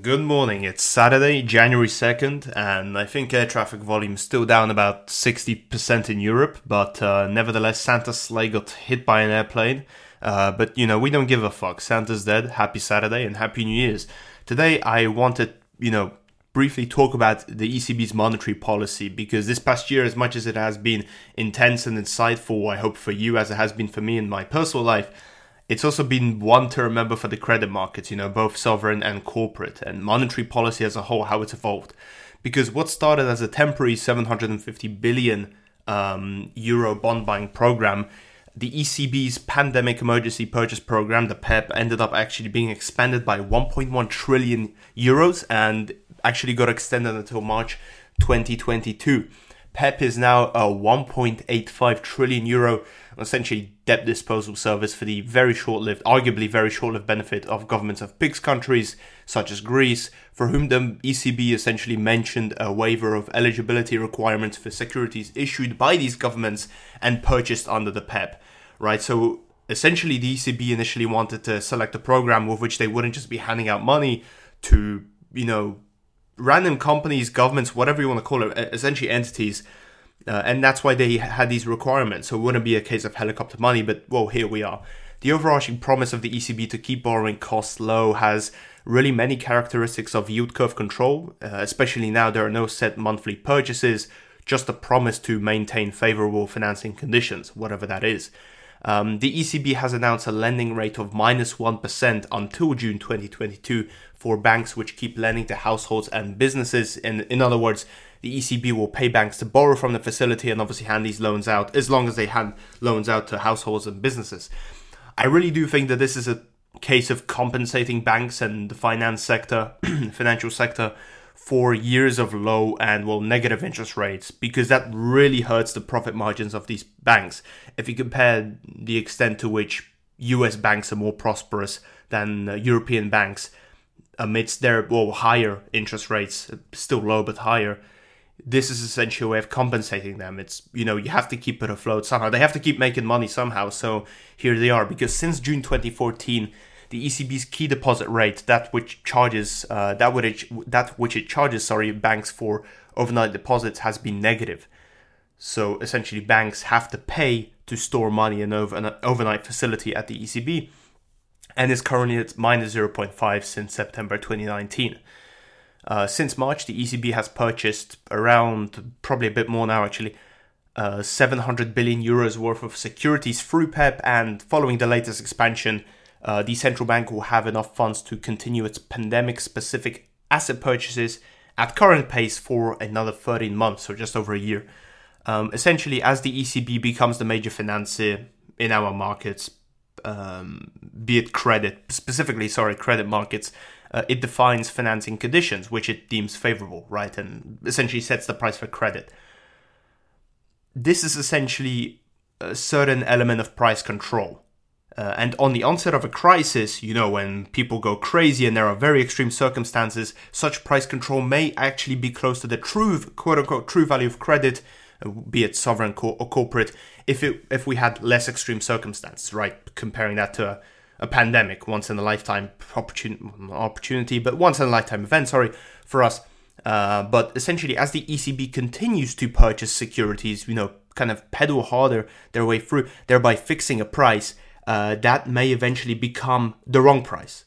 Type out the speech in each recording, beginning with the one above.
Good morning, it's Saturday, January 2nd, and I think air traffic volume is still down about 60% in Europe, but nevertheless, Santa Sleigh got hit by an airplane. But, you know, we don't give a fuck. Santa's dead. Happy Saturday and Happy New Year's. Today, I wanted, briefly talk about the ECB's monetary policy, because this past year, as much as it has been intense and insightful, I hope for you, as it has been for me in my personal life, it's also been one to remember for the credit markets, both sovereign and corporate, and monetary policy as a whole, how it's evolved. Because what started as a temporary 750 billion euro bond buying program, the ECB's pandemic emergency purchase program, the PEPP, ended up actually being expanded by 1.1 trillion euros and actually got extended until March 2022. PEPP is now a 1.85 trillion euro, essentially debt disposal service for the arguably very short-lived benefit of governments of PIIGS countries, such as Greece, for whom the ECB essentially mentioned a waiver of eligibility requirements for securities issued by these governments and purchased under the PEPP, right? So essentially the ECB initially wanted to select a program with which they wouldn't just be handing out money to, random companies, governments, whatever you want to call it, essentially entities. And that's why they had these requirements. So it wouldn't be a case of helicopter money, but well, here we are. The overarching promise of the ECB to keep borrowing costs low has really many characteristics of yield curve control, especially now there are no set monthly purchases, just a promise to maintain favorable financing conditions, whatever that is. The ECB has announced a lending rate of -1% until June 2022 for banks which keep lending to households and businesses. In other words, the ECB will pay banks to borrow from the facility and obviously hand these loans out as long as they hand loans out to households and businesses. I really do think that this is a case of compensating banks and the financial sector for years of low and negative interest rates, because that really hurts the profit margins of these banks. If you compare the extent to which US banks are more prosperous than European banks amidst their higher interest rates, still low but higher, this is essentially a way of compensating them. It's, you have to keep it afloat somehow. They have to keep making money somehow. So here they are, because since June 2014, the ECB's key deposit rate, that which it charges banks for overnight deposits, has been negative. So essentially, banks have to pay to store money in an overnight facility at the ECB, and is currently at -0.5 since September 2019. Since March, the ECB has purchased around, probably a bit more now actually, 700 billion euros worth of securities through PEPP, and following the latest expansion, the central bank will have enough funds to continue its pandemic-specific asset purchases at current pace for another 13 months, so just over a year. Essentially, as the ECB becomes the major financier in our markets, be it credit markets, it defines financing conditions, which it deems favorable, right? And essentially sets the price for credit. This is essentially a certain element of price control. And on the onset of a crisis, when people go crazy and there are very extreme circumstances, such price control may actually be close to the true, quote-unquote, true value of credit, be it sovereign or corporate, if we had less extreme circumstances, right? Comparing that to a pandemic, once-in-a-lifetime opportunity, but once-in-a-lifetime event, for us. But essentially, as the ECB continues to purchase securities, kind of pedal harder their way through, thereby fixing a price, that may eventually become the wrong price,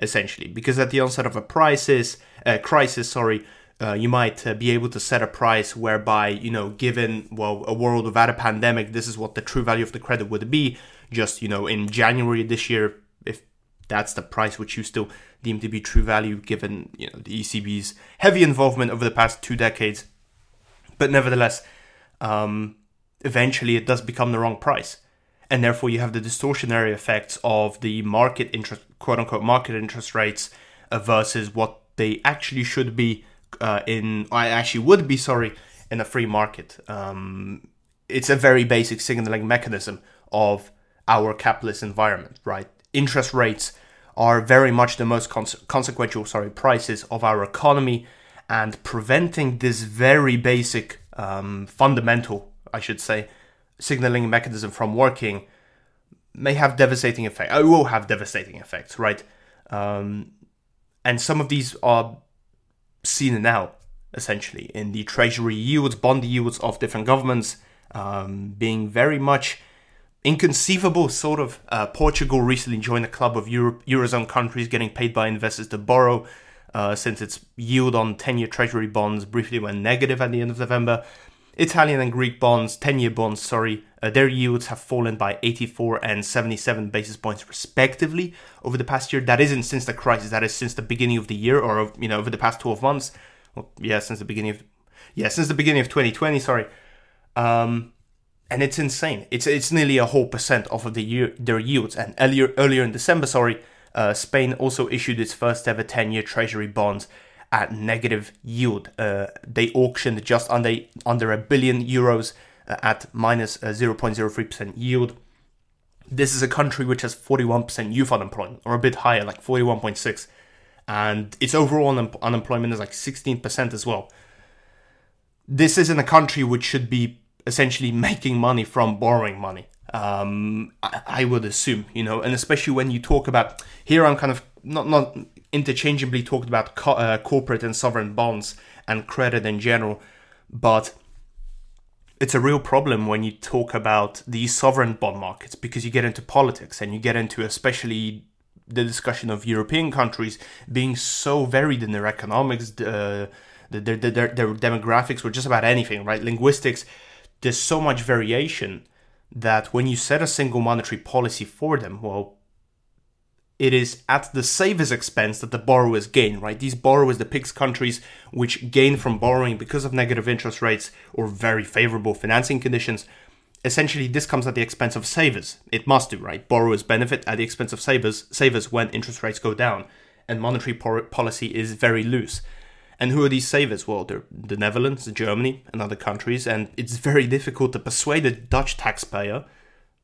essentially, because at the onset of a crisis, you might be able to set a price whereby, given a world without a pandemic, this is what the true value of the credit would be. Just in January this year, if that's the price which you still deem to be true value, given the ECB's heavy involvement over the past 2 decades, but nevertheless, eventually it does become the wrong price. And therefore, you have the distortionary effects of the market interest, quote-unquote, market interest rates versus what they actually should be in a free market. It's a very basic signaling mechanism of our capitalist environment, right? Interest rates are very much the most consequential prices of our economy, and preventing this very basic fundamental, I should say, signaling mechanism from working may have devastating effects. It will have devastating effects, right? And some of these are seen and out, essentially, in the treasury yields, bond yields of different governments being very much inconceivable, sort of. Portugal recently joined the club of Eurozone countries getting paid by investors to borrow since its yield on 10-year treasury bonds briefly went negative at the end of November. Italian and Greek bonds, 10-year bonds, their yields have fallen by 84 and 77 basis points respectively over the past year. That isn't since the crisis, that is since the beginning of the year, or, you know, over the past 12 months. Well, yeah, since the beginning of 2020, and it's insane. It's nearly a whole percent off of their yields. And earlier in December, Spain also issued its first ever 10-year treasury bonds at negative yield. They auctioned just under €1 billion at minus 0.03% yield. This is a country which has 41% youth unemployment, or a bit higher, like 41.6%. And its overall unemployment is like 16% as well. This isn't a country which should be essentially making money from borrowing money, I would assume, you know, and especially when you talk about, here I'm kind of not interchangeably talked about corporate and sovereign bonds and credit in general, but it's a real problem when you talk about the sovereign bond markets, because you get into politics and you get into especially the discussion of European countries being so varied in their economics, their demographics, or just about anything, right? Linguistics. There's so much variation that when you set a single monetary policy for them, well, it is at the saver's expense that the borrowers gain, right? These borrowers, the PIIGS countries, which gain from borrowing because of negative interest rates or very favorable financing conditions, essentially this comes at the expense of savers. It must do, right? Borrowers benefit at the expense of savers when interest rates go down, and monetary policy is very loose. And who are these savers? Well, they're the Netherlands, Germany, and other countries. And it's very difficult to persuade a Dutch taxpayer,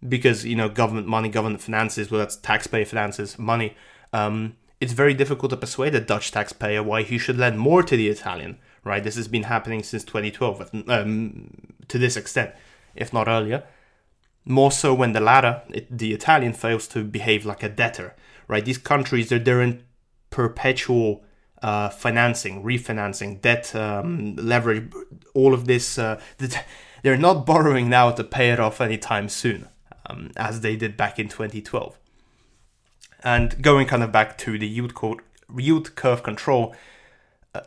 because, you know, government money, government finances, well, that's taxpayer finances, money. It's very difficult to persuade a Dutch taxpayer why he should lend more to the Italian, right? This has been happening since 2012, to this extent, if not earlier. More so when the latter, the Italian, fails to behave like a debtor, right? These countries, they're in perpetual financing, refinancing, debt, leverage, all of this. They're not borrowing now to pay it off anytime soon, as they did back in 2012. And going kind of back to the yield curve control,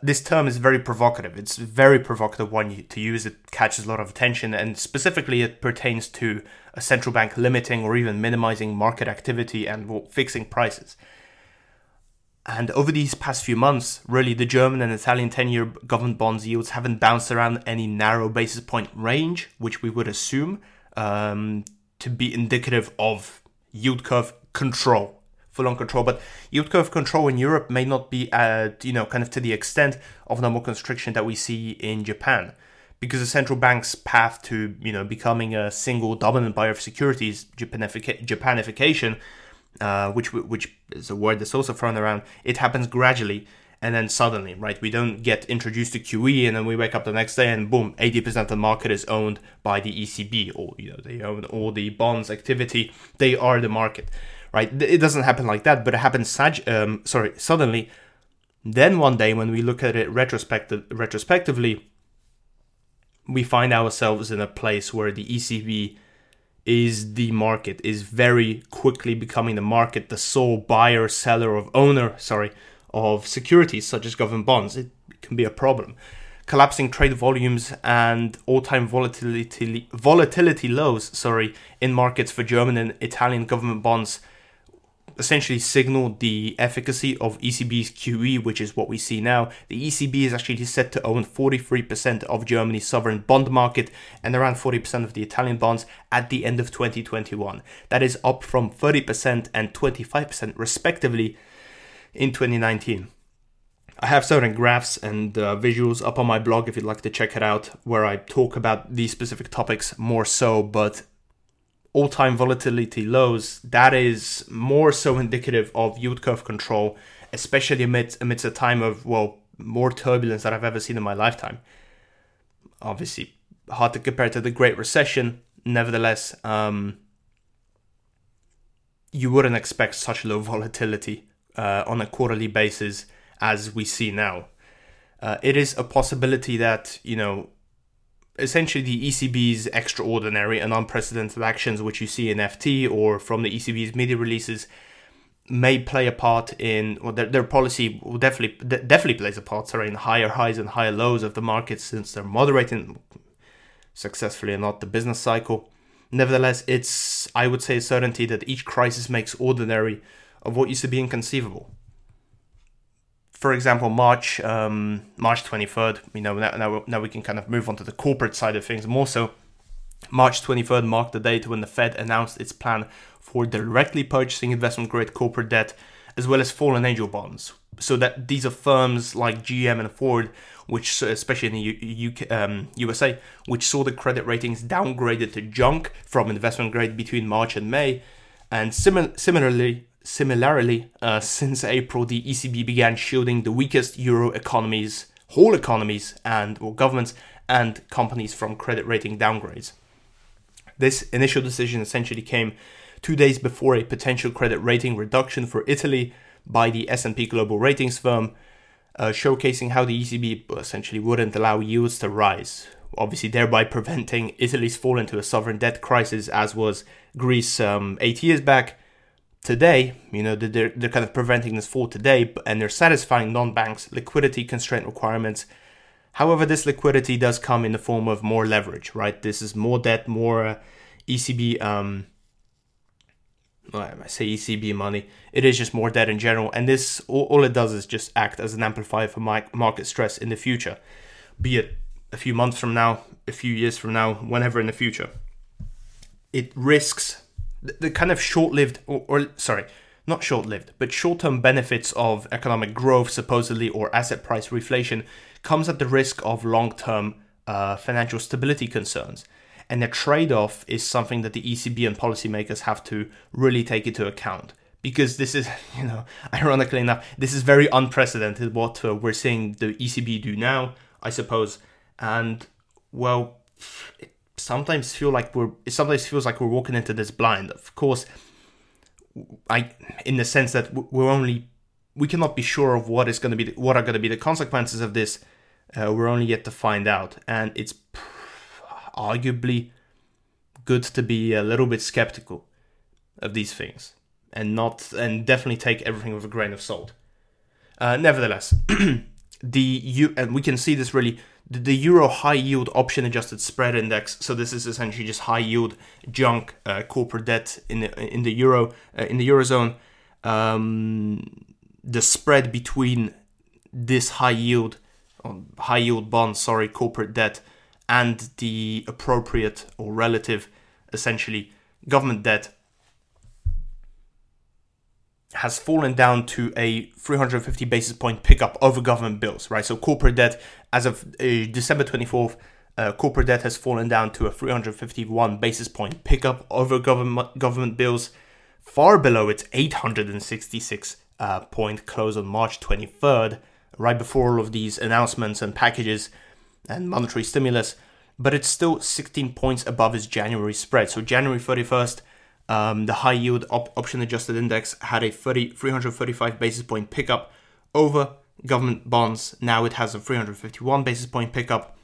this term is very provocative. It's a very provocative one to use. It catches a lot of attention, and specifically it pertains to a central bank limiting or even minimizing market activity and fixing prices. And over these past few months, really, the German and Italian 10-year government bonds yields haven't bounced around any narrow basis point range, which we would assume to be indicative of yield curve control, full-on control. But yield curve control in Europe may not be, kind of to the extent of normal constriction that we see in Japan, because the central bank's path to, you know, becoming a single dominant buyer of securities, Japanification, which is a word that's also thrown around, it happens gradually and then suddenly, right? We don't get introduced to QE and then we wake up the next day and boom, 80% of the market is owned by the ECB, or, you know, they own all the bonds activity, they are the market, right? It doesn't happen like that, but it happens suddenly. Then one day when we look at it retrospectively, we find ourselves in a place where the ECB is very quickly becoming the market, the sole owner of securities such as government bonds. It can be a problem. Collapsing trade volumes and all-time volatility lows, in markets for German and Italian government bonds essentially signal the efficacy of ECB's QE, which is what we see now. The ECB is actually set to own 43% of Germany's sovereign bond market and around 40% of the Italian bonds at the end of 2021. That is up from 30% and 25% respectively in 2019. I have certain graphs and visuals up on my blog if you'd like to check it out, where I talk about these specific topics more so, but all-time volatility lows, that is more so indicative of yield curve control, especially amidst a time of, well, more turbulence than I've ever seen in my lifetime. Obviously, hard to compare to the Great Recession. Nevertheless, you wouldn't expect such low volatility on a quarterly basis as we see now. It is a possibility that, you know, essentially the ECB's extraordinary and unprecedented actions, which you see in FT or from the ECB's media releases, may play a part in, or their policy definitely plays a part, in higher highs and higher lows of the markets, since they're moderating successfully or not the business cycle. Nevertheless, it's, I would say, a certainty that each crisis makes ordinary of what used to be inconceivable. For example, March 23rd, you know, now we can kind of move on to the corporate side of things more so. March 23rd marked the date when the Fed announced its plan for directly purchasing investment-grade corporate debt, as well as fallen angel bonds. So that these are firms like GM and Ford, which, especially in the USA, which saw the credit ratings downgraded to junk from investment grade between March and May. And similarly, since April, the ECB began shielding the weakest euro economies, whole economies, and or governments and companies from credit rating downgrades. This initial decision essentially came 2 days before a potential credit rating reduction for Italy by the S&P Global Ratings firm, showcasing how the ECB essentially wouldn't allow yields to rise, obviously thereby preventing Italy's fall into a sovereign debt crisis, as was Greece 8 years back. Today, you know, they're kind of preventing this fall today, and they're satisfying non-banks' liquidity constraint requirements. However, this liquidity does come in the form of more leverage, right? This is more debt, more ECB. I say ECB money. It is just more debt in general, and this all it does is just act as an amplifier for market stress in the future, be it a few months from now, a few years from now, whenever in the future. It risks the kind of short-lived, but short-term benefits of economic growth, supposedly, or asset price reflation, comes at the risk of long-term financial stability concerns. And the trade-off is something that the ECB and policymakers have to really take into account, because this is, you know, ironically enough, this is very unprecedented what we're seeing the ECB do now, I suppose. And, well, it sometimes feels like we're walking into this blind. Of course, in the sense that we cannot be sure of what are going to be the consequences of this. We're only yet to find out, and it's arguably good to be a little bit skeptical of these things, and definitely take everything with a grain of salt. Nevertheless, and we can see this really. The euro high yield option adjusted spread index. So this is essentially just high yield junk corporate debt in the euro in the eurozone. The spread between this high yield bond, corporate debt, and the appropriate or relative, essentially, government debt has fallen down to a 350 basis point pickup over government bills, right? So corporate debt, as of December 24th, corporate debt has fallen down to a 351 basis point pickup over government bills, far below its 866 point close on March 23rd, right before all of these announcements and packages and monetary stimulus, but it's still 16 points above its January spread. So January 31st, the high yield option adjusted index had a 335 basis point pickup over government bonds. Now it has a 351 basis point pickup.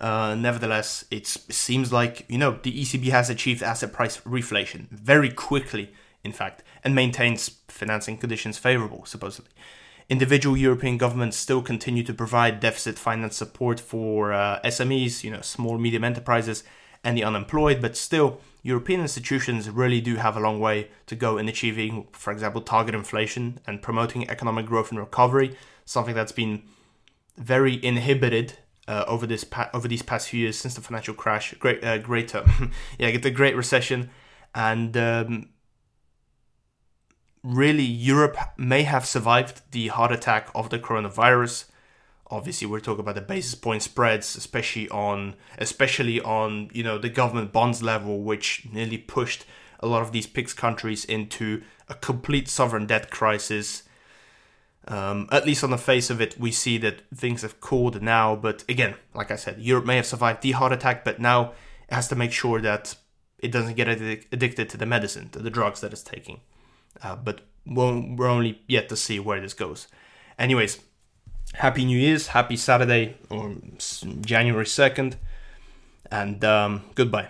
Nevertheless, it seems like, you know, the ECB has achieved asset price reflation very quickly, in fact, and maintains financing conditions favorable, supposedly. Individual European governments still continue to provide deficit finance support for SMEs, you know, small, medium enterprises, and the unemployed. But still, European institutions really do have a long way to go in achieving, for example, target inflation and promoting economic growth and recovery, something that's been very inhibited over these past few years since the financial crash, the Great Recession, and really, Europe may have survived the heart attack of the coronavirus. Obviously, we're talking about the basis point spreads, especially on you know, the government bonds level, which nearly pushed a lot of these PIIGS countries into a complete sovereign debt crisis. At least on the face of it, we see that things have cooled now. But again, like I said, Europe may have survived the heart attack, but now it has to make sure that it doesn't get addicted to the medicine, to the drugs that it's taking. But we're only yet to see where this goes. Anyways, Happy New Year's, happy Saturday, January 2nd, and goodbye.